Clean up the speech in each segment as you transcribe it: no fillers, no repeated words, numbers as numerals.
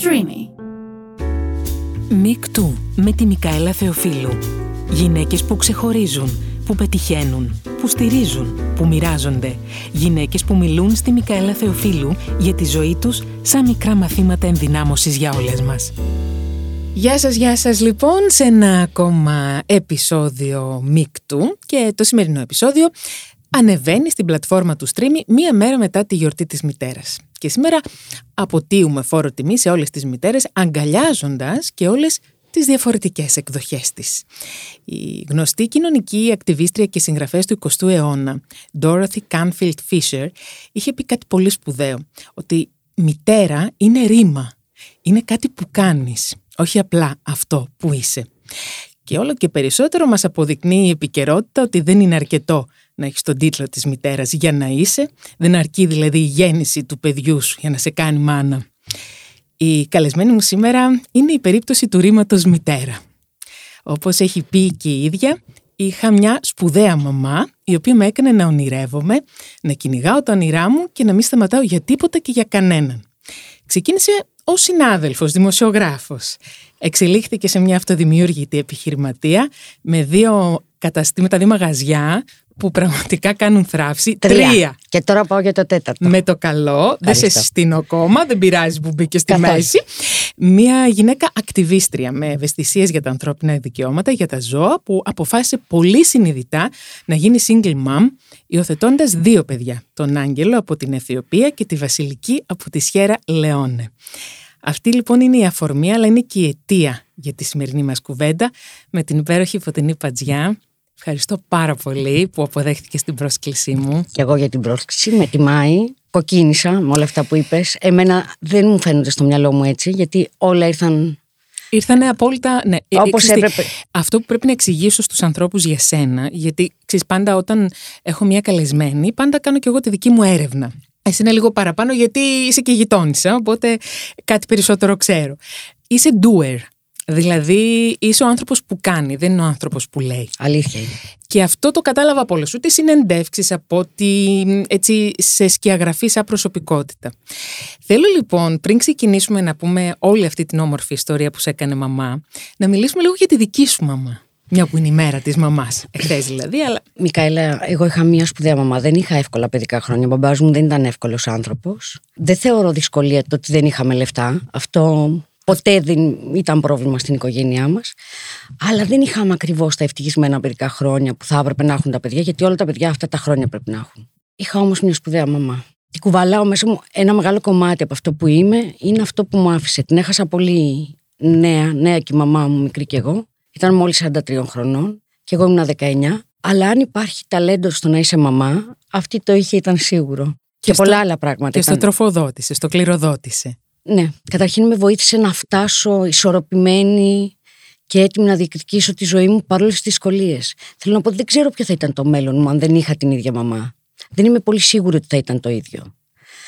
Streamy. Mic2 με τη Μικαέλα Θεοφίλου. Γυναίκες που ξεχωρίζουν, που πετυχαίνουν, που στηρίζουν, που μοιράζονται. Γυναίκες που μιλούν στη Μικαέλα Θεοφίλου για τη ζωή τους σαν μικρά μαθήματα ενδυνάμωσης για όλες μας. Γεια σας λοιπόν σε ένα ακόμα επεισόδιο Mic2 και το σημερινό επεισόδιο ανεβαίνει στην πλατφόρμα του Streamy μία μέρα μετά τη γιορτή της μητέρας. Και σήμερα αποτείουμε φόρο τιμή σε όλες τις μητέρες, αγκαλιάζοντας και όλες τις διαφορετικές εκδοχές της. Η γνωστή κοινωνική ακτιβίστρια και συγγραφέας του 20ου αιώνα, Dorothy Canfield Fisher, είχε πει κάτι πολύ σπουδαίο, ότι μητέρα είναι ρήμα, είναι κάτι που κάνεις, όχι απλά αυτό που είσαι. Και όλο και περισσότερο μας αποδεικνύει η επικαιρότητα ότι δεν είναι αρκετό να έχεις τον τίτλο της μητέρας για να είσαι, δεν αρκεί δηλαδή η γέννηση του παιδιού σου για να σε κάνει μάνα. Η καλεσμένη μου σήμερα είναι η περίπτωση του ρήματος μητέρα. Όπως έχει πει και η ίδια, είχα μια σπουδαία μαμά, η οποία με έκανε να ονειρεύομαι, να κυνηγάω τα όνειρά μου και να μην σταματάω για τίποτα και για κανέναν. Ξεκίνησε ως συνάδελφος, δημοσιογράφος. Εξελίχθηκε σε μια αυτοδημιούργητη επιχειρηματία με δύο καταστήματα, δύο μαγαζιά, που πραγματικά κάνουν θράψη. Τρία. Και τώρα πάω για το τέταρτο. Με το καλό. Ευχαριστώ. Δεν σε συστήνω ακόμα. Δεν πειράζει που μπήκε στη μέση. Μια γυναίκα ακτιβίστρια με ευαισθησίες για τα ανθρώπινα δικαιώματα, για τα ζώα, που αποφάσισε πολύ συνειδητά να γίνει single mom, υιοθετώντας δύο παιδιά. Τον Άγγελο από την Αιθιοπία και τη Βασιλική από τη Σιέρα Λεόνε. Αυτή λοιπόν είναι η αφορμή, αλλά είναι και η αιτία για τη σημερινή μας κουβέντα με την υπέροχη Φωτεινή Παντζιά. Ευχαριστώ πάρα πολύ που αποδέχτηκες την πρόσκλησή μου. Και εγώ για την πρόσκληση, με τιμάει. Κοκκίνησα με όλα αυτά που είπες. Εμένα δεν μου φαίνονται στο μυαλό μου έτσι, γιατί όλα ήρθανε απόλυτα, ναι. Όπως έπρεπε. Αυτό που πρέπει να εξηγήσω στους ανθρώπους για σένα, γιατί ξέρεις, πάντα όταν έχω μια καλεσμένη, πάντα κάνω και εγώ τη δική μου έρευνα. Εσύ είναι λίγο παραπάνω, γιατί είσαι και γειτόνισσα, οπότε κάτι περισσότερο ξέρω. Είσαι doer. Δηλαδή, είσαι ο άνθρωπος που κάνει, δεν είναι ο άνθρωπος που λέει. Αλήθεια είναι. Και αυτό το κατάλαβα από όλες σου, τις συνεντεύξεις, από ότι έτσι σε σκιαγραφεί σαν προσωπικότητα. Θέλω λοιπόν, πριν ξεκινήσουμε να πούμε όλη αυτή την όμορφη ιστορία που σε έκανε μαμά, να μιλήσουμε λίγο για τη δική σου μαμά. Μια που είναι η μέρα της μαμάς, εχθές δηλαδή. Αλλά... Μικαέλα, εγώ είχα μια σπουδαία μαμά. Δεν είχα εύκολα παιδικά χρόνια. Ο μπαμπάς μου δεν ήταν εύκολος άνθρωπος. Δεν θεωρώ δυσκολία το ότι δεν είχαμε λεφτά. Αυτό. Ποτέ δεν ήταν πρόβλημα στην οικογένειά μας. Αλλά δεν είχαμε ακριβώς τα ευτυχισμένα παιδικά χρόνια που θα έπρεπε να έχουν τα παιδιά, γιατί όλα τα παιδιά αυτά τα χρόνια πρέπει να έχουν. Είχα όμως μια σπουδαία μαμά. Την κουβαλάω μέσα μου. Ένα μεγάλο κομμάτι από αυτό που είμαι είναι αυτό που μου άφησε. Την έχασα πολύ νέα και η μαμά μου, μικρή κι εγώ. Ήταν μόλις 43 χρονών και εγώ ήμουν 19. Αλλά αν υπάρχει ταλέντο στο να είσαι μαμά, αυτή το είχε, ήταν σίγουρο. Και πολλά άλλα πράγματα. Και στο τροφοδότησε, στο κληροδότησε. Ναι, καταρχήν με βοήθησε να φτάσω ισορροπημένη και έτοιμη να διεκδικήσω τη ζωή μου παρόλες τις δυσκολίες. Θέλω να πω ότι δεν ξέρω ποιο θα ήταν το μέλλον μου αν δεν είχα την ίδια μαμά. Δεν είμαι πολύ σίγουρη ότι θα ήταν το ίδιο.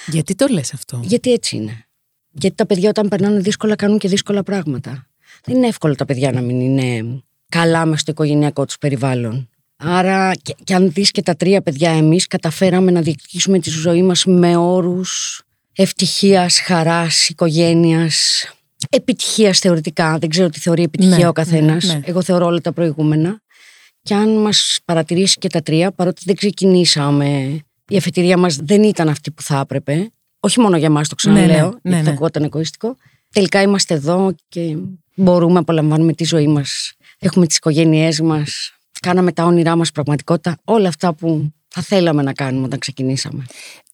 Γιατί το λες αυτό? Γιατί έτσι είναι. Γιατί τα παιδιά όταν περνάνε δύσκολα κάνουν και δύσκολα πράγματα. Δεν είναι εύκολο τα παιδιά να μην είναι καλά μες στο οικογενειακό τους περιβάλλον. Άρα και αν δεις και τα τρία παιδιά, εμείς καταφέραμε να διεκδικήσουμε τη ζωή μας με όρους ευτυχίας, χαράς, οικογένειας, επιτυχίας θεωρητικά. Δεν ξέρω τι θεωρεί επιτυχία, ναι, ο καθένας. Ναι. Εγώ θεωρώ όλα τα προηγούμενα. Και αν μας παρατηρήσει και τα τρία, παρότι δεν ξεκινήσαμε, η αφετηρία μας δεν ήταν αυτή που θα έπρεπε. Όχι μόνο για μας, το ξαναλέω, γιατί θα ακούγονταν εγωίστικο. Τελικά είμαστε εδώ και μπορούμε να απολαμβάνουμε τη ζωή μας. Έχουμε τις οικογένειές μας. Κάναμε τα όνειρά μας πραγματικότητα. Όλα αυτά που θα θέλαμε να κάνουμε όταν ξεκινήσαμε.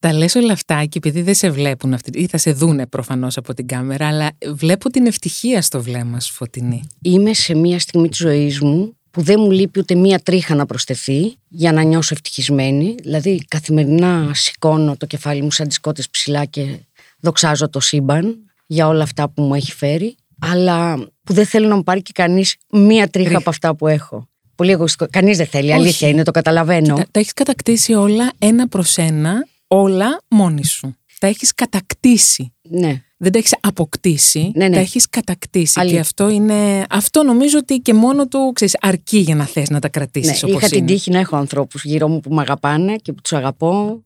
Τα λες όλα αυτά και επειδή δεν σε βλέπουν αυτοί, ή θα σε δούνε προφανώς από την κάμερα, αλλά βλέπω την ευτυχία στο βλέμμα σου, Φωτεινή. Είμαι σε μια στιγμή της ζωής μου που δεν μου λείπει ούτε μια τρίχα να προσθεθεί για να νιώσω ευτυχισμένη. Δηλαδή καθημερινά σηκώνω το κεφάλι μου σαν τις κότες ψηλά και δοξάζω το σύμπαν για όλα αυτά που μου έχει φέρει, αλλά που δεν θέλω να μου πάρει και κανείς μια τρίχα από αυτά που έχω. Πολύ εγωιστικό. Κανείς δεν θέλει, αλήθεια είναι, το καταλαβαίνω. Τα έχεις κατακτήσει όλα ένα προς ένα, όλα μόνη σου. Τα έχεις κατακτήσει. Ναι. Δεν τα έχεις αποκτήσει, τα έχεις κατακτήσει. Αλήθεια. Και αυτό είναι. Αυτό νομίζω ότι και μόνο του, ξέρεις, αρκεί για να θες να τα κρατήσεις, όπως είναι. Είχα την τύχη να έχω ανθρώπους γύρω μου που με αγαπάνε και που τους αγαπώ.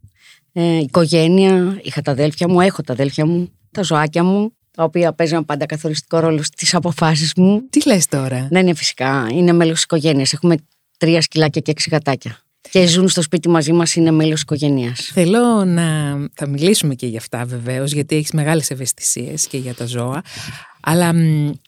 Οικογένεια, είχα τα αδέλφια μου, έχω τα αδέλφια μου, τα ζωάκια μου. τα οποία παίζουν πάντα καθοριστικό ρόλο στις αποφάσεις μου. Τι λες τώρα? Ναι, είναι φυσικά. Είναι μέλος της οικογένειας. Έχουμε 3 σκυλάκια και 6 γατάκια. Και ζουν στο σπίτι μαζί μας, είναι μέλος οικογένειας. Θέλω να. Θα μιλήσουμε και για αυτά βεβαίως, γιατί έχεις μεγάλες ευαισθησίες και για τα ζώα. Αλλά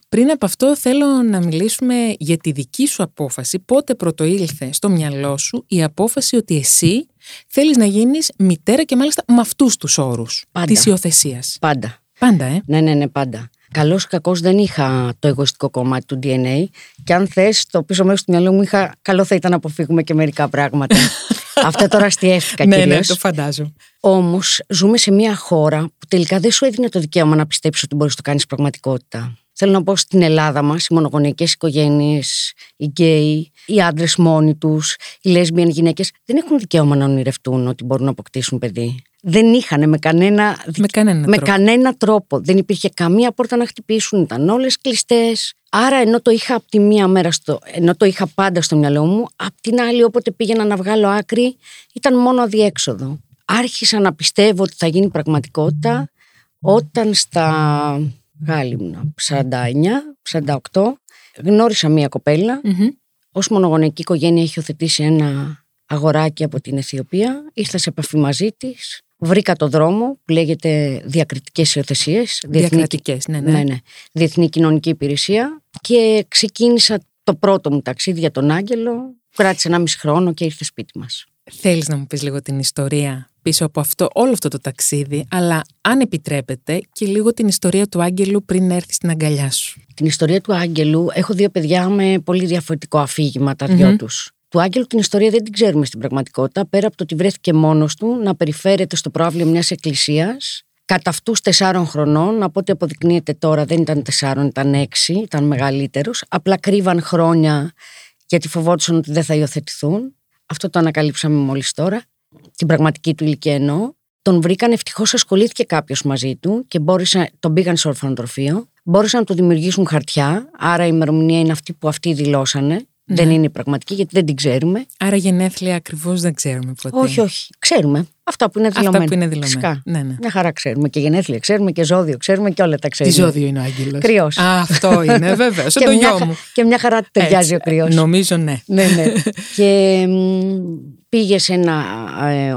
πριν από αυτό, θέλω να μιλήσουμε για τη δική σου απόφαση. Πότε πρωτοήλθε στο μυαλό σου η απόφαση ότι εσύ θέλεις να γίνεις μητέρα και μάλιστα με αυτούς τους όρους της υιοθεσίας? Πάντα. Πάντα, Ναι, πάντα. Καλώς ή κακώς δεν είχα το εγωιστικό κομμάτι του DNA. Και αν θες, το πίσω μέρος του μυαλού μου είχα. Καλό θα ήταν να αποφύγουμε και μερικά πράγματα. Αυτά τώρα αστιεύτηκα κυρίως. Ναι, το φαντάζομαι. Όμως, ζούμε σε μια χώρα που τελικά δεν σου έδινε το δικαίωμα να πιστέψεις ότι μπορείς να το κάνεις πραγματικότητα. Θέλω να πω, στην Ελλάδα μας, οι μονογονεϊκές οικογένειες, οι γκέι, οι άντρες μόνοι τους, οι λέσμπιαν γυναίκες δεν έχουν δικαίωμα να ονειρευτούν ότι μπορούν να αποκτήσουν παιδί. Δεν είχαν με κανένα τρόπο. Δεν υπήρχε καμία πόρτα να χτυπήσουν, ήταν όλες κλειστές. Άρα, ενώ το είχα πάντα στο μυαλό μου, απ' την άλλη, όποτε πήγαινα να βγάλω άκρη, ήταν μόνο αδιέξοδο. Άρχισα να πιστεύω ότι θα γίνει πραγματικότητα όταν στα Γάλιμνα 49-48 γνώρισα μία κοπέλα. Ως μονογονεϊκή οικογένεια έχει υιοθετήσει ένα αγοράκι από την Αιθιοπία. Ήρθα σε επαφή μαζί της. Βρήκα το δρόμο που λέγεται διακριτικές υιοθεσίες. Διακρατικές, ναι. Διεθνή Κοινωνική Υπηρεσία. Και ξεκίνησα το πρώτο μου ταξίδι για τον Άγγελο. Κράτησε 1,5 χρόνο και ήρθε σπίτι μας. Θέλεις να μου πεις λίγο την ιστορία πίσω από αυτό, όλο αυτό το ταξίδι, αλλά αν επιτρέπετε και λίγο την ιστορία του Άγγελου πριν έρθει στην αγκαλιά σου? Την ιστορία του Άγγελου, έχω 2 παιδιά με πολύ διαφορετικό αφήγημα τα δυο τους. Του Άγγελου την ιστορία δεν την ξέρουμε στην πραγματικότητα, πέρα από το ότι βρέθηκε μόνος του να περιφέρεται στο προάβλιο μιας εκκλησίας. Κατά αυτούς 4 χρονών, από ό,τι αποδεικνύεται τώρα δεν ήταν 4, ήταν 6, ήταν μεγαλύτερος. Απλά κρύβαν χρόνια γιατί φοβόντουσαν ότι δεν θα υιοθετηθούν. Αυτό το ανακαλύψαμε μόλις τώρα, την πραγματική του ηλικία εννοώ. Τον βρήκαν, ευτυχώς ασχολήθηκε κάποιος μαζί του και τον πήγαν σε ορφανοτροφείο. Μπόρεσαν να του δημιουργήσουν χαρτιά, άρα η ημερομηνία είναι αυτή που αυτοί δηλώσανε. Ναι. Δεν είναι η πραγματική γιατί δεν την ξέρουμε. Άρα γενέθλια ακριβώς δεν ξέρουμε ποτέ. Όχι. Ξέρουμε. Αυτά που είναι δηλωμένα. Φυσικά. Ναι. Μια χαρά ξέρουμε. Και γενέθλια ξέρουμε και ζώδιο ξέρουμε και όλα τα ξέρουμε. Τι ζώδιο είναι ο Άγγελος? Κρυός. Αυτό είναι, βέβαια. Σαν τον γιο μου. Και μια χαρά ταιριάζει ο κρυός. Νομίζω, ναι. Και πήγε σε ένα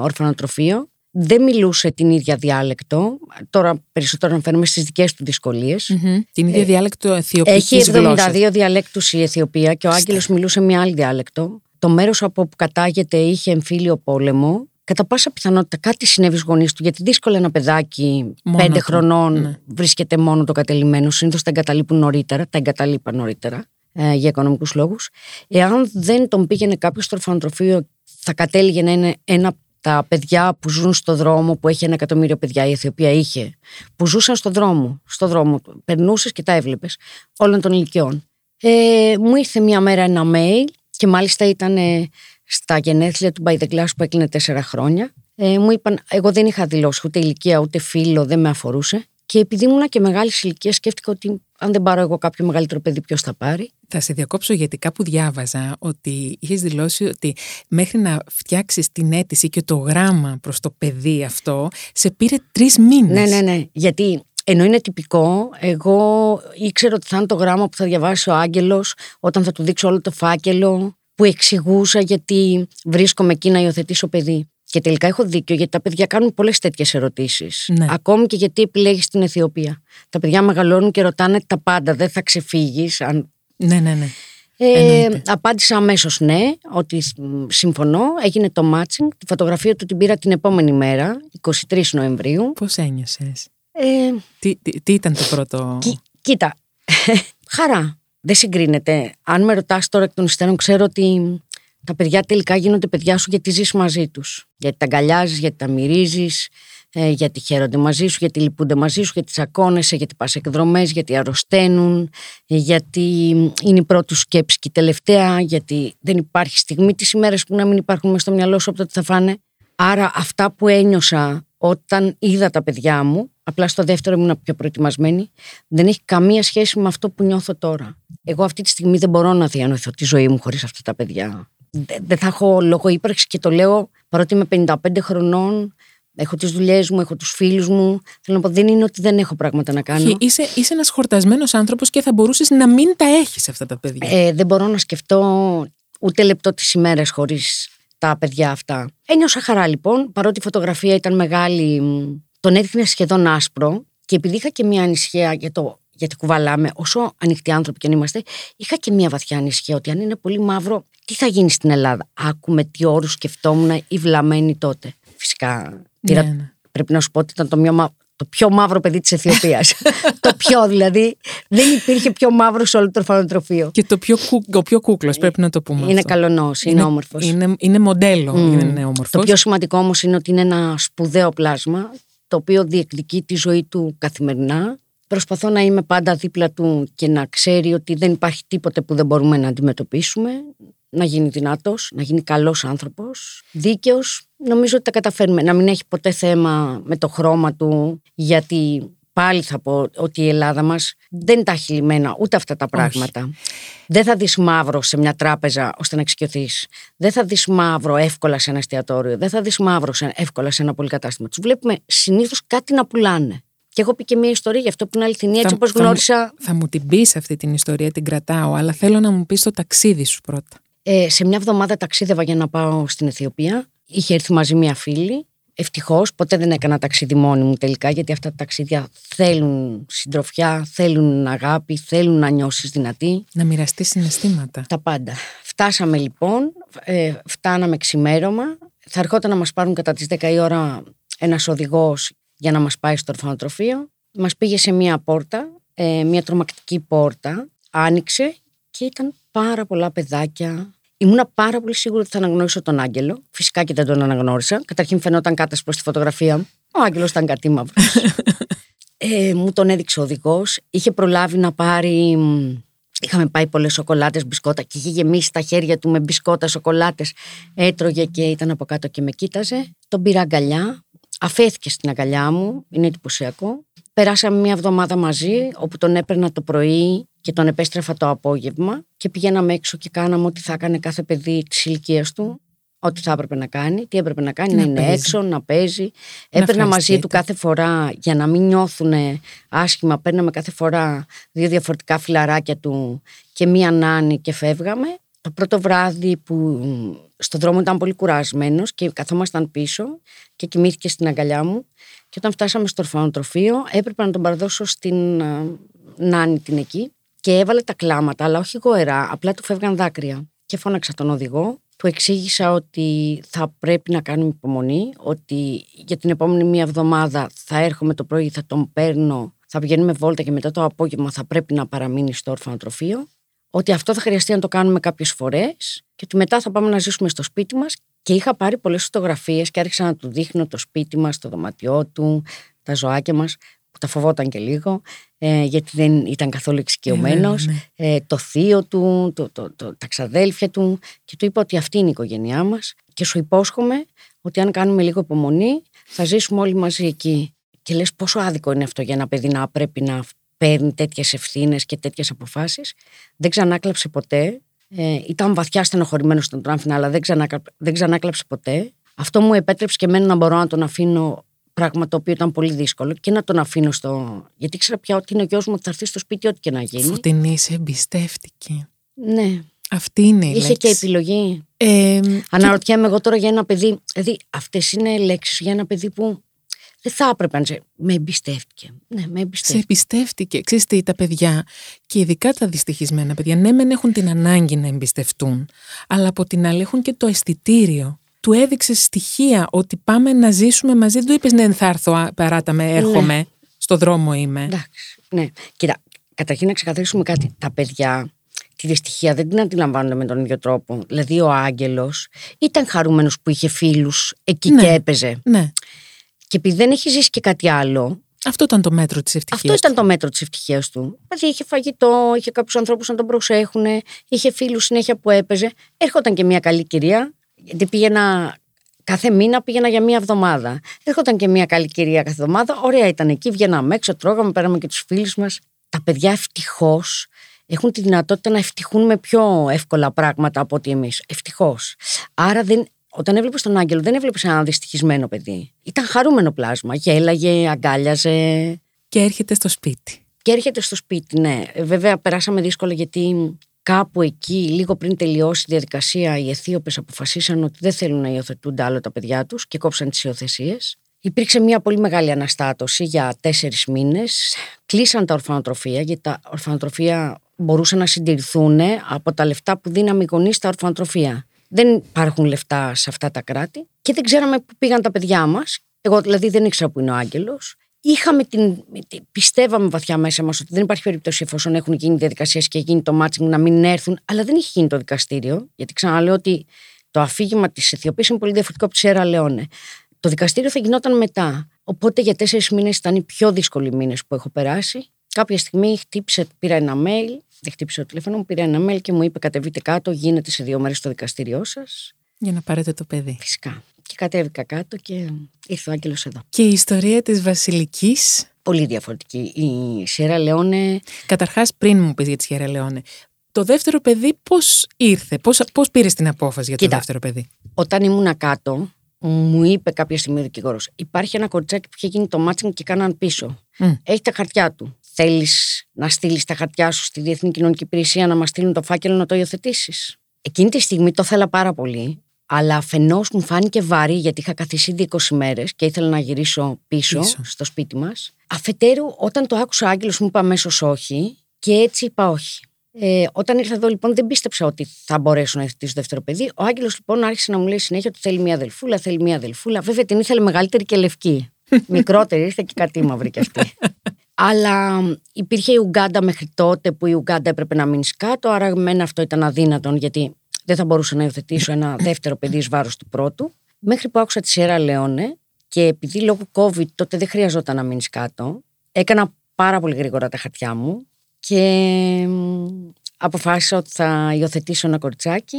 ορφανοτροφείο. Δεν μιλούσε την ίδια διάλεκτο. Τώρα περισσότερο αναφέρομαι στις δικές του δυσκολίες. Την ίδια διάλεκτο αιθιοπικής γλώσσας. Έχει 72 διαλέκτους η Αιθιοπία και ο Άγγελος μιλούσε μια άλλη διάλεκτο. Το μέρος από όπου κατάγεται είχε εμφύλιο πόλεμο. Κατά πάσα πιθανότητα κάτι συνέβη στους γονείς του, γιατί δύσκολα ένα παιδάκι 5 χρονών βρίσκεται μόνο το κατελημμένο. Συνήθως τα εγκαταλείπαν νωρίτερα για οικονομικούς λόγους. Εάν δεν τον πήγαινε κάποιος στο ορφανοτροφείο, θα κατέληγε να είναι τα παιδιά που ζουν στο δρόμο, που έχει 1 εκατομμύριο παιδιά η Αιθιοπία είχε, που ζούσαν στο δρόμο, περνούσες και τα έβλεπες, όλων των ηλικιών. Μου ήρθε μια μέρα ένα mail και μάλιστα ήταν στα γενέθλια του By the Glass που έκλεινε 4 χρόνια. Μου είπαν, εγώ δεν είχα δηλώσει ούτε ηλικία ούτε φίλο, δεν με αφορούσε. Και επειδή ήμουνα και μεγάλης ηλικίας, σκέφτηκα ότι αν δεν πάρω εγώ κάποιο μεγαλύτερο παιδί, ποιος θα πάρει? Θα σε διακόψω, γιατί κάπου διάβαζα ότι είχες δηλώσει ότι μέχρι να φτιάξεις την αίτηση και το γράμμα προς το παιδί αυτό, σε πήρε 3 μήνες. Ναι. Γιατί ενώ είναι τυπικό, εγώ ήξερα ότι θα είναι το γράμμα που θα διαβάσει ο Άγγελος όταν θα του δείξω όλο το φάκελο που εξηγούσα γιατί βρίσκομαι εκεί να υιοθετήσω παιδί. Και τελικά έχω δίκιο, γιατί τα παιδιά κάνουν πολλές τέτοιες ερωτήσεις. Ναι. Ακόμη και γιατί επιλέγεις την Αιθιοπία. Τα παιδιά μεγαλώνουν και ρωτάνε τα πάντα. Δεν θα ξεφύγεις. Ναι. Απάντησα αμέσως ναι, ότι συμφωνώ. Έγινε το matching. Τη φωτογραφία του την πήρα την επόμενη μέρα, 23 Νοεμβρίου. Πώς ένιωσες? Τι ήταν το πρώτο? Κοίτα. Χαρά. Δεν συγκρίνεται. Αν με ρωτάς τώρα εκ των υστέρων, ξέρω ότι τα παιδιά τελικά γίνονται παιδιά σου γιατί ζεις μαζί τους. Γιατί τα αγκαλιάζεις, γιατί τα μυρίζεις, γιατί χαίρονται μαζί σου, γιατί λυπούνται μαζί σου, γιατί τσακώνεσαι, γιατί πας εκδρομές, γιατί αρρωσταίνουν, γιατί είναι η πρώτη σου σκέψη και η τελευταία, γιατί δεν υπάρχει στιγμή της ημέρας που να μην υπάρχουν μέσα στο μυαλό σου από το τι θα φάνε. Άρα αυτά που ένιωσα όταν είδα τα παιδιά μου, απλά στο δεύτερο ήμουν πιο προετοιμασμένη, δεν έχει καμία σχέση με αυτό που νιώθω τώρα. Εγώ αυτή τη στιγμή δεν μπορώ να διανοηθώ τη ζωή μου χωρίς αυτά τα παιδιά. Δεν θα έχω λόγο ύπαρξη και το λέω παρότι είμαι 55 χρονών, Έχω τις δουλειές μου, έχω τους φίλους μου. Θέλω να πω, δεν είναι ότι δεν έχω πράγματα να κάνω. Είσαι ένας χορτασμένος άνθρωπος και θα μπορούσες να μην τα έχεις αυτά τα παιδιά. Δεν μπορώ να σκεφτώ ούτε λεπτό τις ημέρες χωρίς τα παιδιά αυτά. Ένιωσα χαρά λοιπόν, παρότι η φωτογραφία ήταν μεγάλη, τον έδειχνε σχεδόν άσπρο. Και επειδή είχα και μια ανησυχία γιατί κουβαλάμε, όσο ανοιχτοί άνθρωποι και αν είμαστε, είχα και μια βαθιά ανησυχία ότι αν είναι πολύ μαύρο, τι θα γίνει στην Ελλάδα. Άκουμε τι όρους σκεφτόμουν ή βλαμμένοι τότε. Φυσικά. Ναι. Πρέπει να σου πω ότι ήταν το πιο μαύρο παιδί της Αιθιοπίας. Το πιο δηλαδή. Δεν υπήρχε πιο μαύρο σε όλο το ορφανοτροφείο. Και ο πιο κούκλος, πρέπει να το πούμε. Είναι καλονός, είναι όμορφος. Είναι μοντέλο. Είναι όμορφος. Το πιο σημαντικό όμως είναι ότι είναι ένα σπουδαίο πλάσμα, το οποίο διεκδικεί τη ζωή του καθημερινά. Προσπαθώ να είμαι πάντα δίπλα του και να ξέρει ότι δεν υπάρχει τίποτε που δεν μπορούμε να αντιμετωπίσουμε. Να γίνει δυνατός, να γίνει καλός άνθρωπος, δίκαιος. Νομίζω ότι τα καταφέρνουμε. Να μην έχει ποτέ θέμα με το χρώμα του, γιατί πάλι θα πω ότι η Ελλάδα μας δεν τα έχει λυμμένα ούτε αυτά τα πράγματα. Όχι. Δεν θα δεις μαύρο σε μια τράπεζα ώστε να εξοικειωθείς. Δεν θα δεις μαύρο εύκολα σε ένα εστιατόριο. Δεν θα δεις μαύρο εύκολα σε ένα πολυκατάστημα. Τους βλέπουμε συνήθως κάτι να πουλάνε. Και έχω πει και μια ιστορία γι' αυτό που είναι αληθινή, έτσι όπως γνώρισα. Θα μου την πεις αυτή την ιστορία, την κρατάω, αλλά θέλω να μου πεις το ταξίδι σου πρώτα. Σε μια εβδομάδα ταξίδευα για να πάω στην Αιθιοπία. Είχε έρθει μαζί μια φίλη. Ευτυχώς, ποτέ δεν έκανα ταξίδι μόνη μου τελικά, γιατί αυτά τα ταξίδια θέλουν συντροφιά, θέλουν αγάπη, θέλουν να νιώσεις δυνατή. Να μοιραστείς συναισθήματα. Τα πάντα. Φτάσαμε λοιπόν, φτάναμε ξημέρωμα. Θα ερχόταν να μας πάρουν κατά τις 10 η ώρα ένας οδηγός για να μας πάει στο ορφανοτροφείο. Μας πήγε σε μια πόρτα, μια τρομακτική πόρτα. Άνοιξε και ήταν πάρα πολλά παιδάκια. Ήμουνα πάρα πολύ σίγουρη ότι θα αναγνώρισω τον Άγγελο. Φυσικά και δεν τον αναγνώρισα. Καταρχήν φαινόταν κάτασπρο στη φωτογραφία μου. Ο Άγγελος ήταν κάτι μαύρος. Μου τον έδειξε ο οδηγός. Είχε προλάβει να πάρει. Είχαμε πάει πολλές σοκολάτες, μπισκότα και είχε γεμίσει τα χέρια του με μπισκότα, σοκολάτες. Έτρωγε και ήταν από κάτω και με κοίταζε. Τον πήρα αγκαλιά. Αφέθηκε στην αγκαλιά μου. Είναι εντυπωσιακό. Περάσαμε μια εβδομάδα μαζί, όπου τον έπαιρνα το πρωί και τον επέστρεφα το απόγευμα και πηγαίναμε έξω και κάναμε ό,τι θα έκανε κάθε παιδί της ηλικίας του, ό,τι θα έπρεπε να κάνει, τι έπρεπε να κάνει, να είναι παίζει. Έξω, να παίζει. Έπαιρνα μαζί του κάθε φορά για να μην νιώθουν άσχημα, παίρναμε κάθε φορά 2 διαφορετικά φιλαράκια του και μία νάνη και φεύγαμε. Το πρώτο βράδυ που στον δρόμο ήταν πολύ κουρασμένος και καθόμασταν πίσω και κοιμήθηκε στην αγκαλιά μου. Και όταν φτάσαμε στο ορφανοτροφείο, έπρεπε να τον παραδώσω στην νάνη την εκεί. Και έβαλε τα κλάματα, αλλά όχι γοερά, απλά του φεύγαν δάκρυα. Και φώναξα τον οδηγό, του εξήγησα ότι θα πρέπει να κάνουμε υπομονή, ότι για την επόμενη μία εβδομάδα θα έρχομαι το πρωί, θα τον παίρνω, θα πηγαίνουμε βόλτα και μετά το απόγευμα θα πρέπει να παραμείνει στο ορφανοτροφείο. Ότι αυτό θα χρειαστεί να το κάνουμε κάποιες φορές και ότι μετά θα πάμε να ζήσουμε στο σπίτι μας. Και είχα πάρει πολλές φωτογραφίες και άρχισα να του δείχνω το σπίτι μας, το δωμάτιό του, τα ζωάκια μας, που τα φοβόταν και λίγο, γιατί δεν ήταν καθόλου εξοικειωμένος, το θείο του, τα ξαδέλφια του, και του είπα ότι αυτή είναι η οικογένειά μας και σου υπόσχομαι ότι αν κάνουμε λίγο υπομονή θα ζήσουμε όλοι μαζί εκεί. Και λες πόσο άδικο είναι αυτό για ένα παιδί να πρέπει να παίρνει τέτοιες ευθύνες και τέτοιες αποφάσεις. Δεν ξανάκλαψε ποτέ. Ήταν βαθιά στενοχωρημένος στον τράφινα, αλλά δεν ξανάκλαψε ποτέ. Αυτό μου επέτρεψε και εμένα να μπορώ να τον αφήνω, πράγμα το οποίο ήταν πολύ δύσκολο, και να τον αφήνω στο. Γιατί ήξερα πια ότι είναι ο γιος μου, ότι θα έρθει στο σπίτι, ό,τι και να γίνει. Φωτεινή, σε εμπιστεύτηκε. Ναι. Αυτή είναι η λέξη. Είχε και επιλογή. Αναρωτιέμαι εγώ τώρα για ένα παιδί. Δηλαδή, αυτές είναι λέξεις για ένα παιδί που δεν θα έπρεπε να. Με εμπιστεύτηκε. Ναι, με εμπιστεύτηκε. Σε εμπιστεύτηκε. Ξέρετε, τα παιδιά, και ειδικά τα δυστυχισμένα παιδιά, ναι, μεν έχουν την ανάγκη να εμπιστευτούν, αλλά από την άλλη έχουν και το αισθητήριο. Του έδειξε στοιχεία ότι πάμε να ζήσουμε μαζί. Δεν του είπες ναι, θα έρθω, παράταμε, έρχομαι, ναι. Στο δρόμο είμαι. Εντάξει, ναι. Κοίτα, καταρχήν να ξεκαθαρίσουμε κάτι. Τα παιδιά τη δυστυχία δεν την αντιλαμβάνονται με τον ίδιο τρόπο. Δηλαδή ο Άγγελος ήταν χαρούμενος που είχε φίλους εκεί, ναι, και έπαιζε. Ναι. Και επειδή δεν έχει ζήσει και κάτι άλλο. Αυτό ήταν το μέτρο της ευτυχίας του. Αυτό ήταν το μέτρο της ευτυχίας του. Δηλαδή είχε φαγητό, είχε κάποιους ανθρώπους να τον προσέχουν, είχε φίλους συνέχεια που έπαιζε. Έρχονταν και μια καλή κυρία. Γιατί κάθε μήνα πήγαινα για μία εβδομάδα. Έρχονταν και μία καλή κυρία κάθε εβδομάδα. Ωραία ήταν εκεί, βγαίναμε έξω, τρώγαμε, πέραμε και τους φίλους μας. Τα παιδιά ευτυχώς έχουν τη δυνατότητα να ευτυχούν με πιο εύκολα πράγματα από ότι εμείς. Ευτυχώς. Άρα Όταν έβλεπες τον Άγγελο, δεν έβλεπες ένα δυστυχισμένο παιδί. Ήταν χαρούμενο πλάσμα. Γέλαγε, αγκάλιαζε. Και έρχεται στο σπίτι. Και έρχεται στο σπίτι, ναι. Βέβαια, περάσαμε δύσκολα γιατί κάπου εκεί, λίγο πριν τελειώσει η διαδικασία, οι Αιθίωπες αποφασίσαν ότι δεν θέλουν να υιοθετούνται άλλο τα παιδιά τους και κόψαν τις υιοθεσίες. Υπήρξε μια πολύ μεγάλη αναστάτωση για 4 μήνες. Κλείσαν τα ορφανοτροφεία, γιατί τα ορφανοτροφεία μπορούσαν να συντηρηθούν από τα λεφτά που δίναμε οι γονείς στα ορφανοτροφεία. Δεν υπάρχουν λεφτά σε αυτά τα κράτη και δεν ξέραμε πού πήγαν τα παιδιά μας. Εγώ δηλαδή δεν ήξερα που είναι ο Άγγελος. Πιστεύαμε βαθιά μέσα μας ότι δεν υπάρχει περίπτωση εφόσον έχουν γίνει διαδικασίες και γίνει το matching να μην έρθουν, αλλά δεν είχε γίνει το δικαστήριο. Γιατί ξαναλέω ότι το αφήγημα της Αιθιοπίας είναι πολύ διαφορετικό από τη Σιέρα Λεόνε. Το δικαστήριο θα γινόταν μετά. Οπότε για 4 μήνες ήταν οι πιο δύσκολοι μήνες που έχω περάσει. Κάποια στιγμή πήρα ένα mail. Δεν χτύπησε το τηλέφωνο μου, πήρε ένα mail και μου είπε: κατεβείτε κάτω, γίνεται σε 2 μέρες στο δικαστήριό σας. Για να πάρετε το παιδί. Φυσικά. Και κατέβηκα κάτω και ήρθε ο Άγγελος εδώ. Και η ιστορία της Βασιλικής. Πολύ διαφορετική. Η Σιέρα Λεόνε. Καταρχάς, πριν μου πεις για τη Σιέρα Λεόνε, το δεύτερο παιδί πώς ήρθε, πώς πήρες την απόφαση για το δεύτερο παιδί? Όταν ήμουνα κάτω, μου είπε κάποια στιγμή ο δικηγόρος: υπάρχει ένα κοριτσάκι που είχε γίνει το matching και κάναν πίσω. Έχει τα χαρτιά του. Θέλεις να στείλεις τα χαρτιά σου στη Διεθνή Κοινωνική Υπηρεσία να μας στείλουν το φάκελο να το υιοθετήσεις? Εκείνη τη στιγμή το ήθελα πάρα πολύ, αλλά αφενός μου φάνηκε βαρύ γιατί είχα καθίσει ήδη 20 μέρες και ήθελα να γυρίσω πίσω στο σπίτι μας. Αφετέρου, όταν το άκουσα ο Άγγελος, μου είπα αμέσως όχι και έτσι είπα όχι. Όταν ήρθα εδώ, λοιπόν, δεν πίστεψα ότι θα μπορέσω να υιοθετήσω το δεύτερο παιδί. Ο Άγγελος, λοιπόν, άρχισε να μου λέει συνέχεια ότι θέλει μια αδελφούλα, θέλει μια αδελφούλα. Βέβαια την ήθελε μεγαλύτερη και λευκή. Μικρότερη ήρθε και κάτι μαύρη κι αυτή. Αλλά υπήρχε η Ουγκάντα μέχρι τότε που η Ουγκάντα έπρεπε να μείνει κάτω. Άρα, εμένα αυτό ήταν αδύνατον, γιατί δεν θα μπορούσα να υιοθετήσω ένα δεύτερο παιδί εις βάρος του πρώτου. Μέχρι που άκουσα τη Σιέρα Λεόνε, και επειδή λόγω COVID τότε δεν χρειαζόταν να μείνει κάτω, έκανα πάρα πολύ γρήγορα τα χαρτιά μου και αποφάσισα ότι θα υιοθετήσω ένα κοριτσάκι.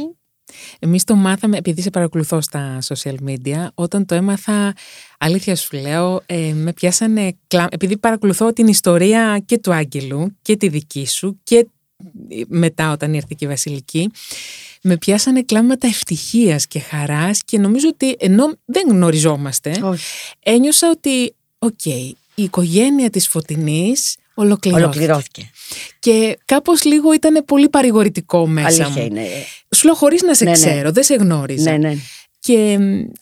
Εμείς το μάθαμε, επειδή σε παρακολουθώ στα social media, όταν το έμαθα, αλήθεια σου λέω, με πιάσανε κλάμα, επειδή παρακολουθώ την ιστορία και του Άγγελου και τη δική σου και μετά όταν ήρθε και η Βασιλική, με πιάσανε κλάματα ευτυχίας και χαράς και νομίζω ότι, ενώ δεν γνωριζόμαστε, ένιωσα ότι η οικογένεια της Φωτεινής ολοκληρώθηκε. Και κάπως λίγο ήταν πολύ παρηγορητικό μέσα αλήθεια μου. Είναι. Σου λέω χωρίς να σε ξέρω, δεν σε γνώριζα. Και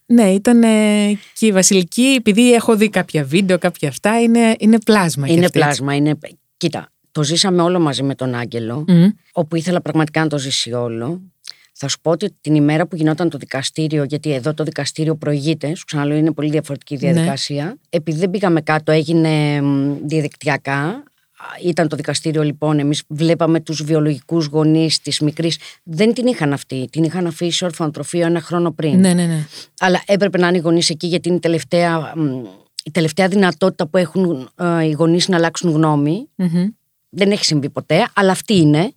ναι, ήταν και η Βασιλική, επειδή έχω δει κάποια βίντεο, κάποια αυτά, είναι πλάσμα. Είναι πλάσμα, είναι... Κοίτα, το ζήσαμε όλο μαζί με τον Άγγελο, όπου ήθελα πραγματικά να το ζήσει όλο. Θα σου πω ότι την ημέρα που γινόταν το δικαστήριο, γιατί εδώ το δικαστήριο προηγείται, σου ξαναλέω είναι πολύ διαφορετική διαδικασία, επειδή δεν πήγαμε κάτω, έγινε διαδικτυακά. Ήταν το δικαστήριο, λοιπόν, εμείς βλέπαμε τους βιολογικούς γονείς της μικρής. Δεν την είχαν αυτή, την είχαν αφήσει σε ορφανοτροφείο 1 χρόνο πριν. Αλλά έπρεπε να είναι οι γονείς εκεί, γιατί είναι η τελευταία δυνατότητα που έχουν οι γονείς να αλλάξουν γνώμη. Δεν έχει συμβεί ποτέ, αλλά αυτή είναι.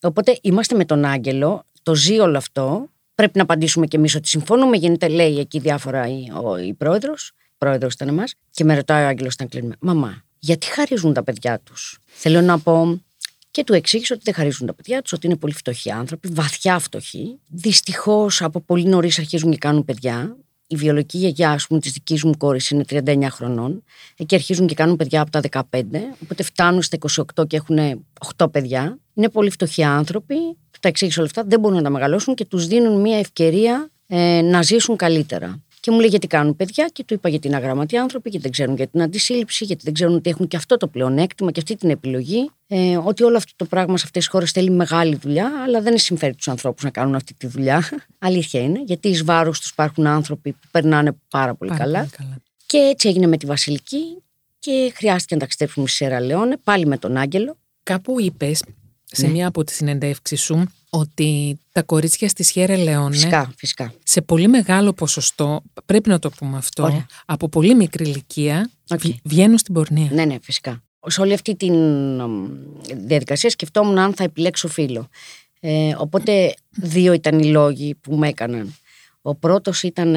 Οπότε είμαστε με τον Άγγελο, το ζει όλο αυτό. Πρέπει να απαντήσουμε κι εμείς ότι συμφωνούμε. Γίνεται, λέει εκεί διάφορα η πρόεδρος ήταν εμάς, και με ρωτάει ο Άγγελος όταν κλείνουμε: μαμά, γιατί χαρίζουν τα παιδιά τους? Θέλω να πω, και του εξήγησα ότι δεν χαρίζουν τα παιδιά τους, ότι είναι πολύ φτωχοί άνθρωποι, βαθιά φτωχοί. Δυστυχώς από πολύ νωρίς αρχίζουν και κάνουν παιδιά. Η βιολογική γιαγιά, ας πούμε, της δικής μου κόρης είναι 39 χρονών. Εκεί αρχίζουν και κάνουν παιδιά από τα 15. Οπότε φτάνουν στα 28 και έχουν 8 παιδιά. Είναι πολύ φτωχοί άνθρωποι. Του τα εξήγησα όλα αυτά. Δεν μπορούν να τα μεγαλώσουν και τους δίνουν μια ευκαιρία να ζήσουν καλύτερα. Και μου λέει γιατί κάνουν παιδιά, και του είπα γιατί είναι αγράμματοι άνθρωποι, γιατί δεν ξέρουν για την αντισύλληψη, γιατί δεν ξέρουν ότι έχουν και αυτό το πλεονέκτημα και αυτή την επιλογή. Ότι όλο αυτό το πράγμα σε αυτές τις χώρες θέλει μεγάλη δουλειά, αλλά δεν συμφέρει τους ανθρώπους να κάνουν αυτή τη δουλειά. Αλήθεια είναι, γιατί εις βάρος τους υπάρχουν άνθρωποι που περνάνε πάρα πολύ καλά. Και έτσι έγινε με τη Βασιλική, και χρειάστηκε να ταξιδέψουμε στη Σιέρα Λεόνε, πάλι με τον Άγγελο. Κάπου είπες σε μία από τις συνεντεύξεις σου ότι τα κορίτσια στη Σιέρα Λεόνε σε πολύ μεγάλο ποσοστό, πρέπει να το πούμε αυτό, από πολύ μικρή ηλικία βγαίνουν στην πορνεία. Ναι, φυσικά. Σε όλη αυτή τη διαδικασία σκεφτόμουν αν θα επιλέξω φίλο. Οπότε 2 ήταν οι λόγοι που με έκαναν. Ο πρώτος ήταν